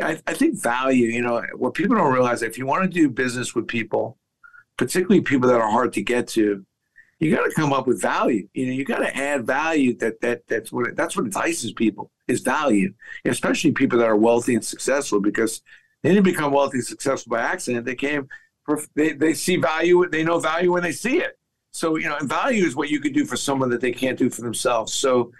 I think value, what people don't realize, if you want to do business with people, particularly people that are hard to get to, you got to come up with value. You got to add value. That's what entices people, is value, especially people that are wealthy and successful, because they didn't become wealthy and successful by accident. They see value. They know value when they see it. So, and value is what you could do for someone that they can't do for themselves. So,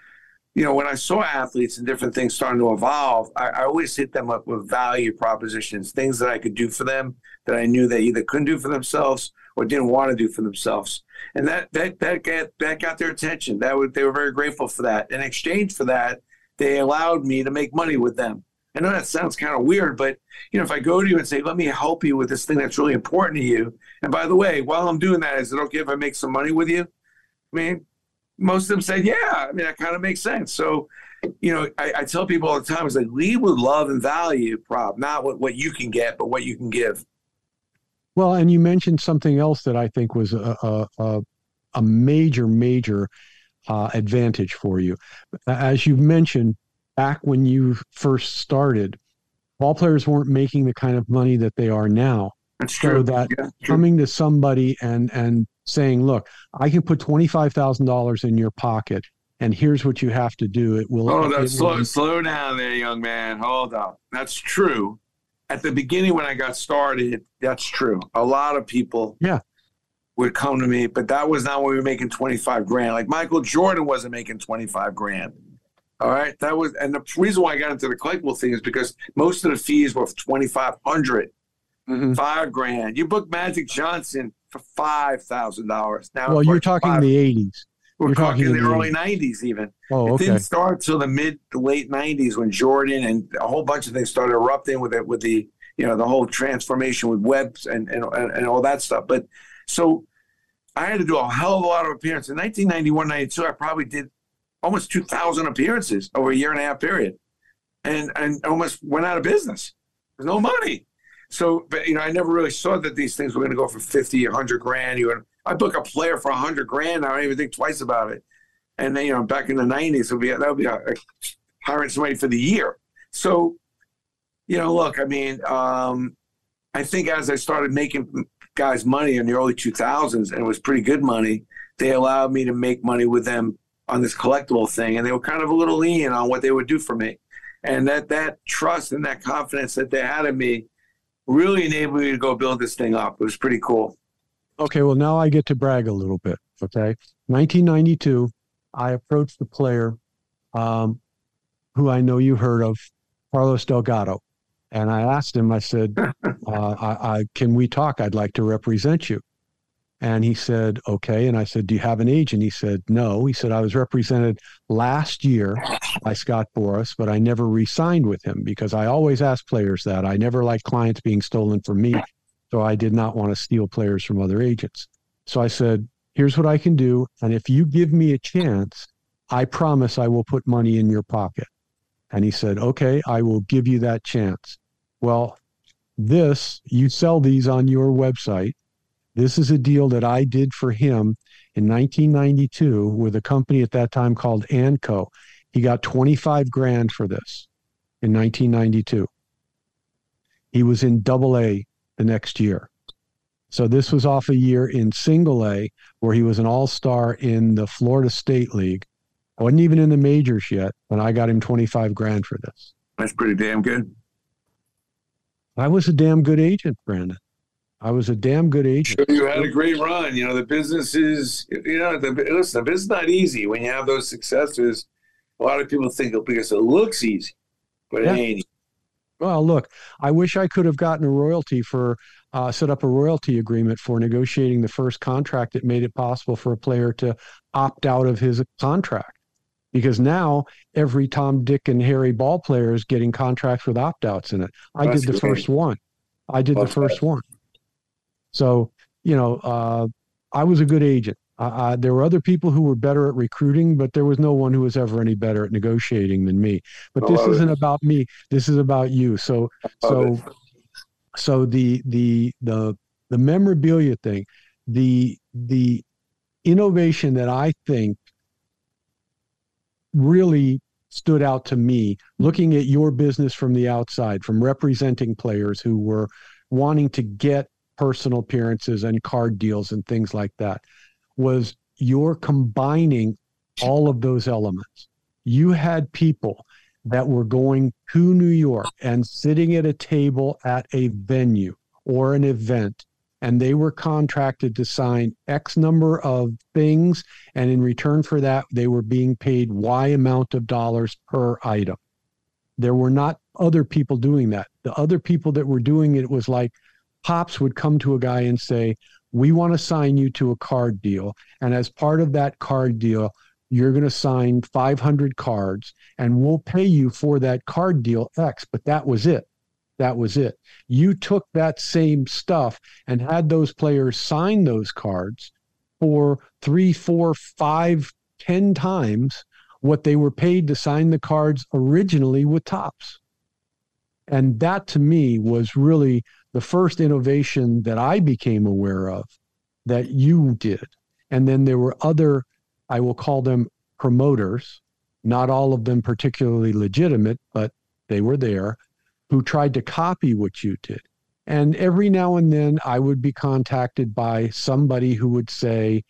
when I saw athletes and different things starting to evolve, I always hit them up with value propositions, things that I could do for them that I knew they either couldn't do for themselves or didn't want to do for themselves. And that got their attention. They were very grateful for that. In exchange for that, they allowed me to make money with them. I know that sounds kind of weird, but, if I go to you and say, let me help you with this thing that's really important to you, and by the way, while I'm doing that, is it okay if I make some money with you? I mean, most of them say, yeah, that kind of makes sense. So, I tell people all the time, it's like, lead with love and value, not what you can get, but what you can give. Well, and you mentioned something else that I think was a major, major advantage for you. As you've mentioned, back when you first started, ball players weren't making the kind of money that they are now. That's so true. That coming to somebody and saying, look, I can put $25,000 in your pocket, and here's what you have to do. It will. Oh, slow down there, young man. Hold up. That's true. At the beginning when I got started, that's true. A lot of people would come to me, but that was not when we were making 25 grand. Like Michael Jordan wasn't making 25 grand. All right. That was, and the reason why I got into the collectible thing is because most of the fees were $2,500, $5 grand. You booked Magic Johnson for $5,000. Now, well, you're talking the '80s. We're talking the early '90s even. Oh, okay. It didn't start till the mid to late '90s when Jordan and a whole bunch of things started erupting with it, with the, the whole transformation with webs and all that stuff. But so I had to do a hell of a lot of appearances. In 1991, 92, I probably did almost 2,000 appearances over a year and a half period, and almost went out of business. There's no money. So, but I never really saw that these things were going to go for 50, 100 grand. I book a player for 100 grand. I don't even think twice about it. And then, back in the 90s, that would be a Pirates away for the year. So, you know, look, I mean, I think as I started making guys money in the early 2000s, and it was pretty good money, they allowed me to make money with them on this collectible thing, and they were kind of a little lean on what they would do for me. And that trust and that confidence that they had in me really enabled me to go build this thing up. It was pretty cool. Okay, well, now I get to brag a little bit, okay? 1992, I approached the player who I know you heard of, Carlos Delgado. And I asked him, I said, can we talk? I'd like to represent you. And he said, okay. And I said, do you have an agent? He said, no. He said, I was represented last year by Scott Boras, but I never re-signed with him because I always ask players that. I never like clients being stolen from me. So I did not want to steal players from other agents. So I said, here's what I can do. And if you give me a chance, I promise I will put money in your pocket. And he said, okay, I will give you that chance. Well, you sell these on your website. This is a deal that I did for him in 1992 with a company at that time called Anco. He got $25,000 for this in 1992. He was in AA the next year. So this was off a year in single A where he was an all-star in the Florida State League. I wasn't even in the majors yet, but I got him $25,000 for this. That's pretty damn good. I was a damn good agent, Brandon. I was a damn good agent. Sure, you had a great run. You know, the business is, you know, listen, the business is not easy. When you have those successes, a lot of people think because it looks easy, but it ain't. Well, look, I wish I could have gotten a royalty for, set up a royalty agreement for negotiating the first contract that made it possible for a player to opt out of his contract. Because now every Tom, Dick, and Harry ball player is getting contracts with opt-outs in it. I did the first one. So, you know, I was a good agent. There were other people who were better at recruiting, but there was no one who was ever any better at negotiating than me. But this isn't about me. This is about you. So the memorabilia thing, the innovation that I think really stood out to me, looking at your business from the outside, from representing players who were wanting to get personal appearances and card deals and things like that, was you're combining all of those elements. You had people that were going to New York and sitting at a table at a venue or an event, and they were contracted to sign X number of things, and in return for that, they were being paid Y amount of dollars per item. There were not other people doing that. The other people that were doing it was like, Pops would come to a guy and say, we want to sign you to a card deal. And as part of that card deal, you're going to sign 500 cards and we'll pay you for that card deal X. But that was it. That was it. You took that same stuff and had those players sign those cards for 3, 4, 5, 10 times what they were paid to sign the cards originally with Topps. And that to me was really the first innovation that I became aware of that you did. And then there were other, I will call them promoters, not all of them particularly legitimate, but they were there, who tried to copy what you did. And every now and then I would be contacted by somebody who would say,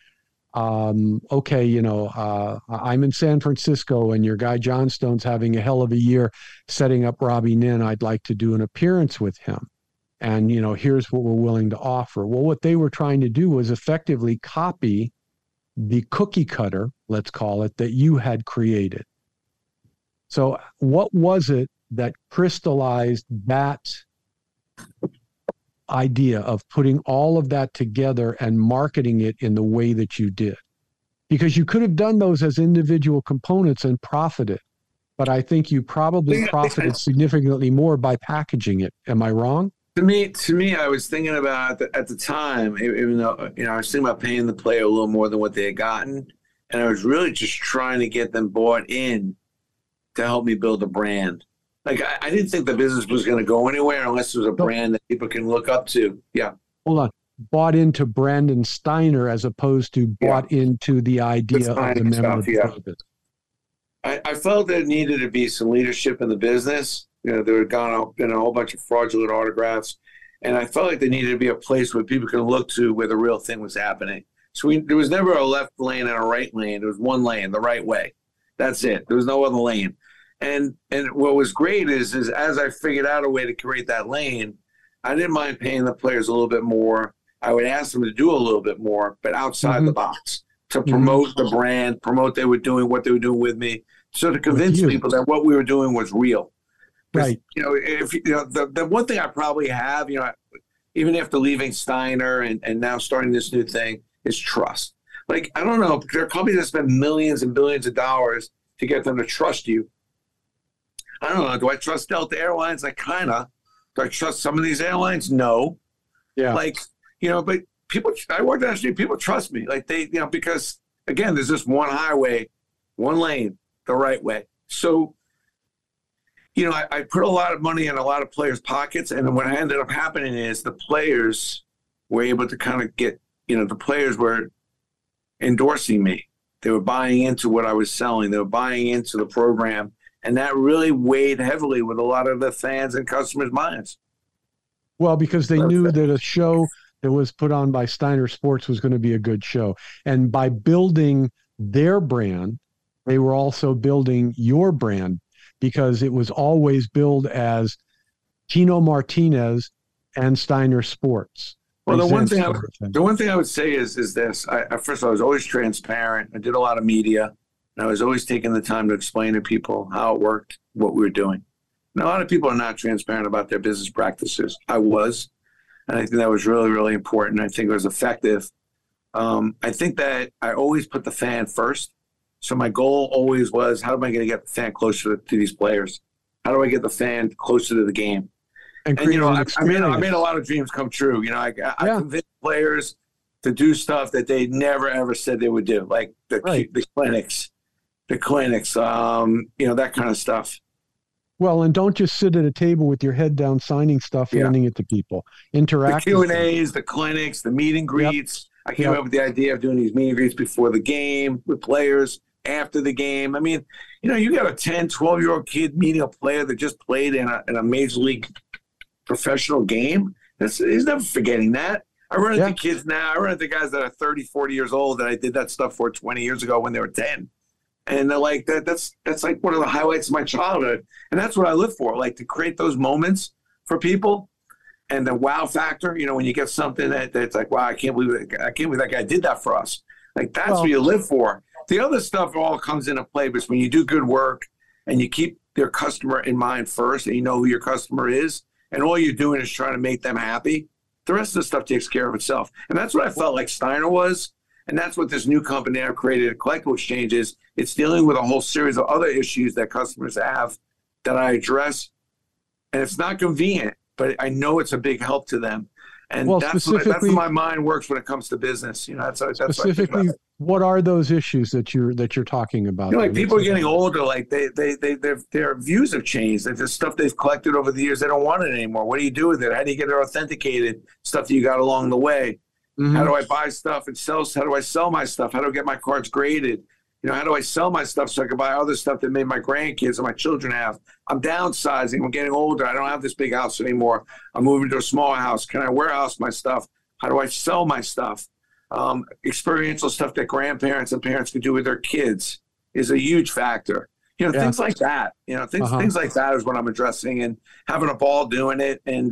okay, you know, I'm in San Francisco and your guy Johnstone's having a hell of a year setting up Robbie Ninn. I'd like to do an appearance with him. And, you know, here's what we're willing to offer. Well, what they were trying to do was effectively copy the cookie cutter, let's call it, that you had created. So what was it that crystallized that idea of putting all of that together and marketing it in the way that you did? Because you could have done those as individual components and profited, but I think you probably profited significantly more by packaging it. Am I wrong? To me, I was thinking about at the time, even though, you know, I was thinking about paying the player a little more than what they had gotten. And I was really just trying to get them bought in to help me build a brand. Like, I didn't think the business was going to go anywhere unless there was a brand that people can look up to. Yeah. Hold on. Bought into Brandon Steiner as opposed to bought into the idea of the memorabilia. I felt there needed to be some leadership in the business. You know, there had been a whole bunch of fraudulent autographs, and I felt like there needed to be a place where people could look to where the real thing was happening. So there was never a left lane and a right lane. There was one lane, the right way. That's it. There was no other lane. And what was great is as I figured out a way to create that lane, I didn't mind paying the players a little bit more. I would ask them to do a little bit more, but outside the box, to promote the brand, promote they were doing, what they were doing with me, so to convince people that what we were doing was real. Right. You know, if you know the one thing I probably have, you know, even after leaving Steiner and now starting this new thing, is trust. Like, I don't know, there are companies that spend millions and billions of dollars to get them to trust you. I don't know. Do I trust Delta Airlines? I kind of. Do I trust some of these airlines? No. Yeah. Like, you know, but people, I walk down the street, people trust me. Like they, you know, because again, there's just one highway, one lane, the right way. So, you know, I put a lot of money in a lot of players' pockets. And what ended up happening is the players were able to kind of get, you know, the players were endorsing me. They were buying into what I was selling. They were buying into the program. And that really weighed heavily with a lot of the fans and customers' minds. Well, because they knew that a show that was put on by Steiner Sports was going to be a good show. And by building their brand, they were also building your brand, because it was always billed as Tino Martinez and Steiner Sports. Well, the one thing I would say is this. First of all, I was always transparent. I did a lot of media. And I was always taking the time to explain to people how it worked, what we were doing. And a lot of people are not transparent about their business practices. I was. And I think that was really, really important. I think it was effective. I think that I always put the fan first. So my goal always was, how am I going to get the fan closer to these players? How do I get the fan closer to the game? And you know, I made a lot of dreams come true. You know, I convinced players to do stuff that they never, ever said they would do, like the clinics, you know, that kind of stuff. Well, and don't just sit at a table with your head down signing stuff, handing it to people. Interact. The Q&As, the clinics, the meet and greets. I came up with the idea of doing these meet and greets before the game with players, after the game. I mean, you know, you got a 10, 12-year-old kid meeting a player that just played in a major league professional game. He's never forgetting that. I run at the kids now. I run at the guys that are 30, 40 years old that I did that stuff for 20 years ago when they were 10. And they're like, that's like one of the highlights of my childhood. And that's what I live for, like to create those moments for people and the wow factor. You know, when you get something that's like, wow, I can't believe that guy did that for us. Like, that's what you live for. The other stuff all comes into play, because when you do good work and you keep your customer in mind first and you know who your customer is and all you're doing is trying to make them happy, the rest of the stuff takes care of itself. And that's what I felt like Steiner was. And that's what this new company I've created at Collectible Xchange is. It's dealing with a whole series of other issues that customers have that I address. And it's not convenient, but I know it's a big help to them. And well, that's what my mind works when it comes to business. You know, that's specifically what are those issues that you're talking about? You know, like people are getting older. Like their views have changed. Like the stuff they've collected over the years, they don't want it anymore. What do you do with it? How do you get it authenticated? Stuff that you got along the way. Mm-hmm. How do I buy stuff and sell? How do I sell my stuff? How do I get my cards graded? You know, how do I sell my stuff so I can buy other stuff that maybe my grandkids or my children have? I'm downsizing. I'm getting older. I don't have this big house anymore. I'm moving to a smaller house. Can I warehouse my stuff? How do I sell my stuff? Experiential stuff that grandparents and parents can do with their kids is a huge factor. You know, things like that. You know, things like that is what I'm addressing and having a ball doing it. And,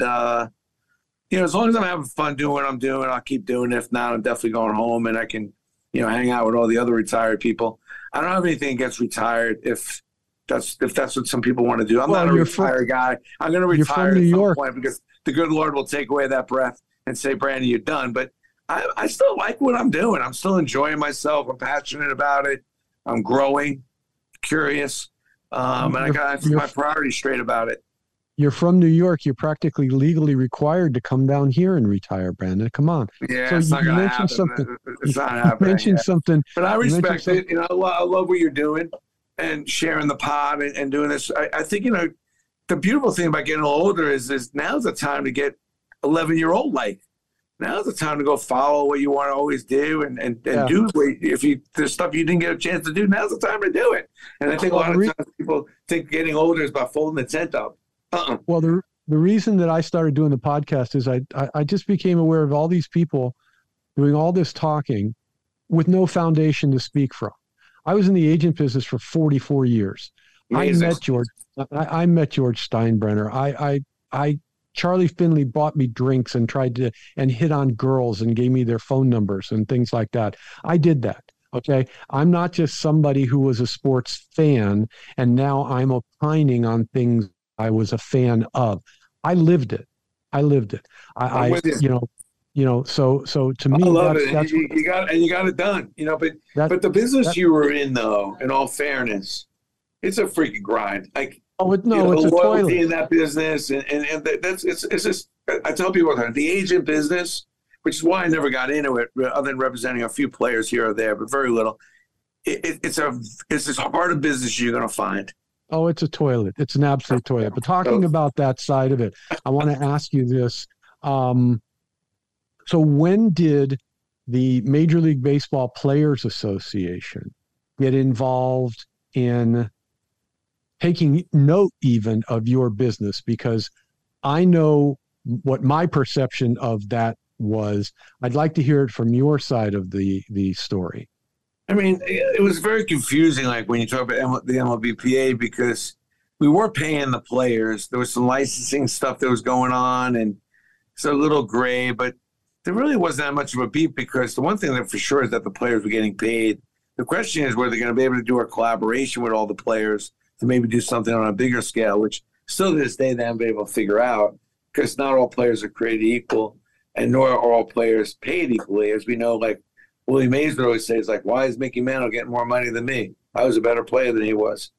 you know, as long as I'm having fun doing what I'm doing, I'll keep doing it. If not, I'm definitely going home and I can, you know, hang out with all the other retired people. I don't have anything against retired if that's what some people want to do. I'm not a retired guy. I'm going to retire at some point because the good Lord will take away that breath and say, Brandon, you're done. But I still like what I'm doing. I'm still enjoying myself. I'm passionate about it. I'm growing, curious. And I got my priorities straight about it. You're from New York. You're practically legally required to come down here and retire, Brandon. Come on. Yeah, so it's not going to happen. It's not happening. You mentioned something. But I respect it. You know, I love what you're doing and sharing the pod and doing this. I think, you know, the beautiful thing about getting older is now's the time to get 11-year-old like. Now's the time to go follow what you want to always do and do if you there's stuff you didn't get a chance to do. Now's the time to do it. And I think a lot of times people think getting older is by folding the tent up. Well, the reason that I started doing the podcast is I just became aware of all these people doing all this talking with no foundation to speak from. I was in the agent business for 44 years. Amazing. I met George Steinbrenner. Charlie Finley bought me drinks and tried to hit on girls and gave me their phone numbers and things like that. I did that. Okay. I'm not just somebody who was a sports fan and now I'm opining on things I was a fan of. I lived it. So to me, I love it. You got it done, but the business you were in though, in all fairness, it's a freaking grind. It's a loyalty in that business, and that's it's just. I tell people the agent business, which is why I never got into it, other than representing a few players here or there, but very little. It's as hard a business you're going to find. Oh, it's a toilet. It's an absolute toilet. But talking about that side of it, I want to ask you this: so when did the Major League Baseball Players Association get involved in taking note even of your business? Because I know what my perception of that was. I'd like to hear it from your side of the story. I mean, it was very confusing, like when you talk about the MLBPA, because we were paying the players. There was some licensing stuff that was going on, and it's a little gray, but there really wasn't that much of a beat, because the one thing that for sure is that the players were getting paid. The question is, were they going to be able to do a collaboration with all the players to maybe do something on a bigger scale, which still to this day they haven't been able to figure out, because not all players are created equal and nor are all players paid equally. As we know, like Willie Mays would always say, it's like, why is Mickey Mantle getting more money than me? I was a better player than he was.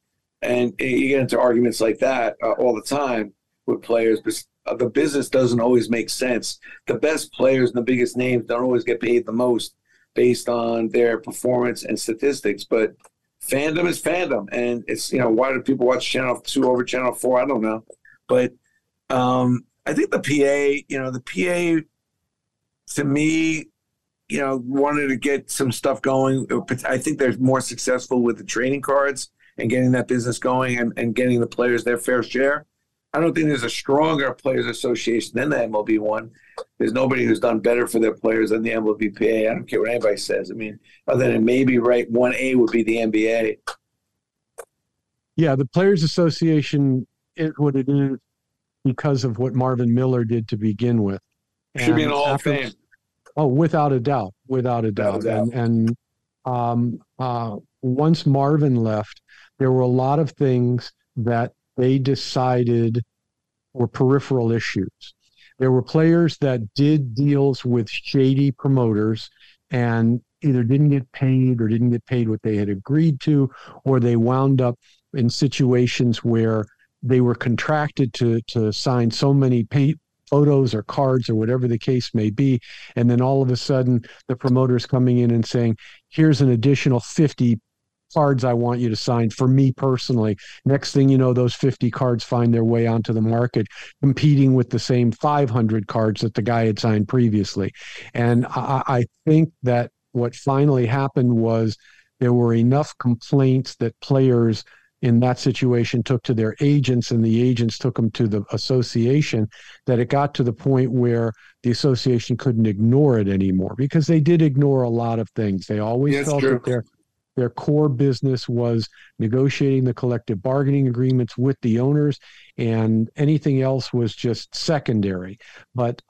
And you get into arguments like that all the time with players, but the business doesn't always make sense. The best players and the biggest names don't always get paid the most based on their performance and statistics, but fandom is fandom, and it's, why do people watch Channel 2 over Channel 4? I don't know. But I think the PA, the PA, to me, wanted to get some stuff going. I think they're more successful with the trading cards and getting that business going and getting the players their fair share. I don't think there's a stronger players association than the MLB one. There's nobody who's done better for their players than the MLBPA. I don't care what anybody says. I mean, other than maybe 1A would be the NBA. Yeah, the Players Association, it would have been because of what Marvin Miller did to begin with. Should be an all fan. Oh, without a doubt. And once Marvin left, there were a lot of things that they decided were peripheral issues. There were players that did deals with shady promoters and either didn't get paid what they had agreed to, or they wound up in situations where they were contracted to sign so many photos or cards or whatever the case may be. And then all of a sudden the promoter's coming in and saying, here's an additional 50 cards I want you to sign for me personally. Next thing you know, those 50 cards find their way onto the market, competing with the same 500 cards that the guy had signed previously. And I think that what finally happened was there were enough complaints that players in that situation took to their agents, and the agents took them to the association, that it got to the point where the association couldn't ignore it anymore, because they did ignore a lot of things. They always felt that their core business was negotiating the collective bargaining agreements with the owners, and anything else was just secondary. But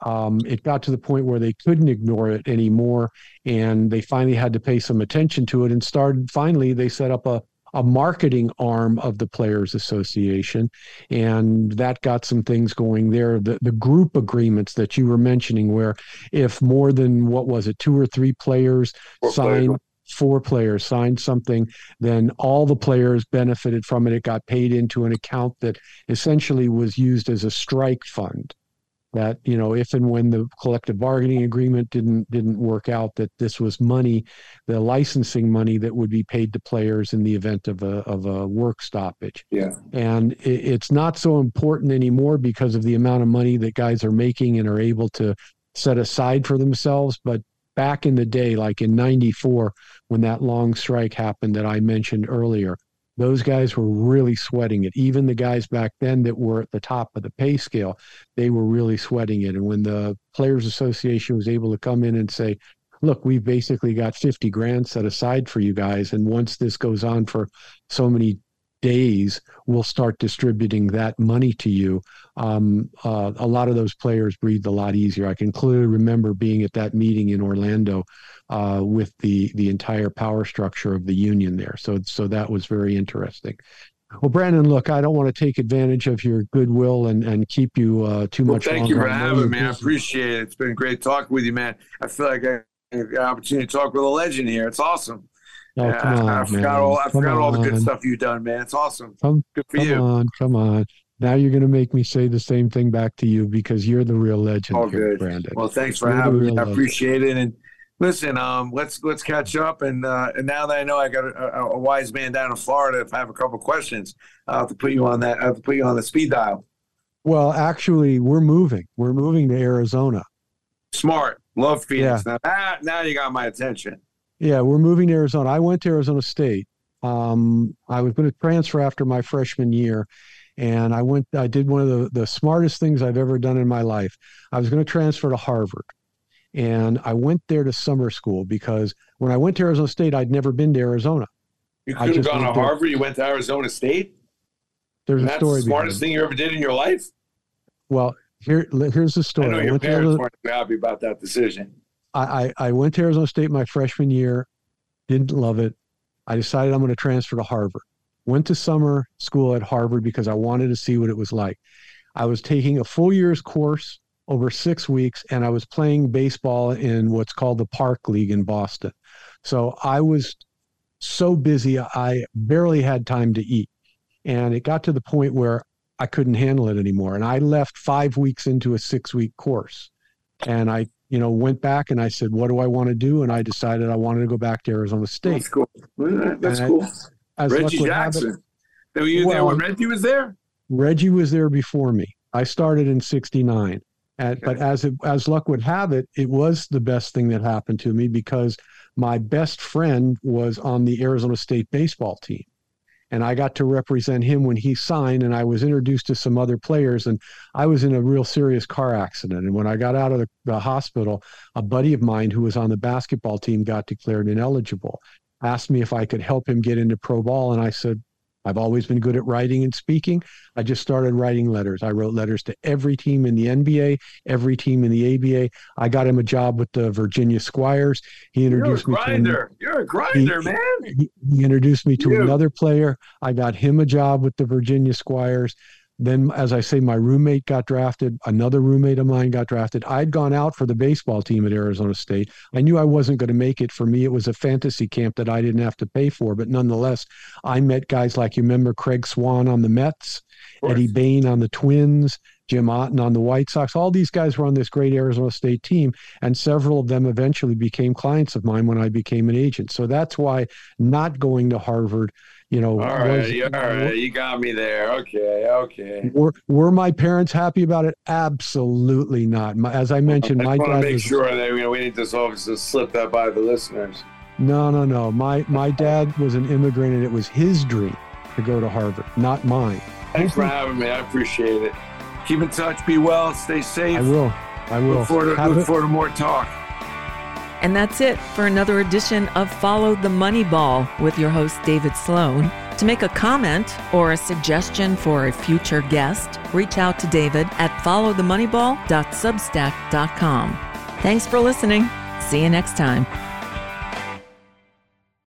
it got to the point where they couldn't ignore it anymore, and they finally had to pay some attention to it, and they set up a marketing arm of the Players Association, and that got some things going there. The group agreements that you were mentioning, where if more than, what was it, four players signed something, then all the players benefited from it. It got paid into an account that essentially was used as a strike fund, that, if and when the collective bargaining agreement didn't work out, that this was money, the licensing money that would be paid to players in the event of a work stoppage. Yeah. And it's not so important anymore because of the amount of money that guys are making and are able to set aside for themselves. But back in the day, like in 94, when that long strike happened that I mentioned earlier, those guys were really sweating it. Even the guys back then that were at the top of the pay scale, they were really sweating it. And when the Players Association was able to come in and say, look, we've basically got 50 grand set aside for you guys, and once this goes on for so many days, we'll start distributing that money to you. A lot of those players breathed a lot easier. I can clearly remember being at that meeting in Orlando with the entire power structure of the union there. So that was very interesting. Well, Brandon, look, I don't want to take advantage of your goodwill and keep you too much longer. Thank you for having me. I appreciate it. It's been great talking with you, man. I feel like I had the opportunity to talk with a legend here. It's awesome. Oh, yeah, I forgot all the good stuff you've done, man. It's awesome. Come on. Now you're going to make me say the same thing back to you because you're the real legend. Oh, here, good. Brandon. Well, thanks for having me. I appreciate legend. It. And listen, let's catch up. And now that I know I got a wise man down in Florida, if I have a couple questions, I'll have to put you on that. I have to put you on the speed dial. Well, actually, we're moving to Arizona. Smart. Love Phoenix. Yeah. Now you got my attention. Yeah, we're moving to Arizona. I went to Arizona State. I was going to transfer after my freshman year. And I did one of the smartest things I've ever done in my life. I was going to transfer to Harvard, and I went there to summer school because when I went to Arizona State, I'd never been to Arizona. You could have gone to Harvard. You went to Arizona State. There's a story. That's the smartest thing you ever did in your life. Well, here's the story. I know your parents weren't happy about that decision. I went to Arizona State my freshman year, didn't love it. I decided I'm going to transfer to Harvard. Went to summer school at Harvard because I wanted to see what it was like. I was taking a full year's course over 6 weeks, and I was playing baseball in what's called the Park League in Boston. So I was so busy, I barely had time to eat. And it got to the point where I couldn't handle it anymore. And I left 5 weeks into a 6-week course. And I went back and I said, what do I want to do? And I decided I wanted to go back to Arizona State. That's cool. That's cool. As Reggie Jackson. Were you there when Reggie was there? Reggie was there before me. I started in 1969. But as luck would have it, it was the best thing that happened to me because my best friend was on the Arizona State baseball team. And I got to represent him when he signed, and I was introduced to some other players, and I was in a real serious car accident. And when I got out of the hospital, a buddy of mine who was on the basketball team got declared ineligible, asked me if I could help him get into pro ball. And I said, I've always been good at writing and speaking. I just started writing letters. I wrote letters to every team in the NBA, every team in the ABA. I got him a job with the Virginia Squires. He introduced me to another. You're a grinder, man. He introduced me to another player. I got him a job with the Virginia Squires. Then, as I say, my roommate got drafted. Another roommate of mine got drafted. I'd gone out for the baseball team at Arizona State. I knew I wasn't going to make it. For me, it was a fantasy camp that I didn't have to pay for. But nonetheless, I met guys like, you remember Craig Swan on the Mets, Eddie Bain on the Twins, Jim Otten on the White Sox. All these guys were on this great Arizona State team, and several of them eventually became clients of mine when I became an agent. So that's why not going to Harvard, all right, you got me there. Okay. Were my parents happy about it? Absolutely not. As I mentioned, I just want to make sure that we didn't just obviously slip that by the listeners. No. My dad was an immigrant, and it was his dream to go to Harvard, not mine. Thanks for having me. I appreciate it. Keep in touch. Be well. Stay safe. I will. Look forward to more talk. And that's it for another edition of Follow the Moneyball with your host, David Sloan. To make a comment or a suggestion for a future guest, reach out to David at followthemoneyball.substack.com. Thanks for listening. See you next time.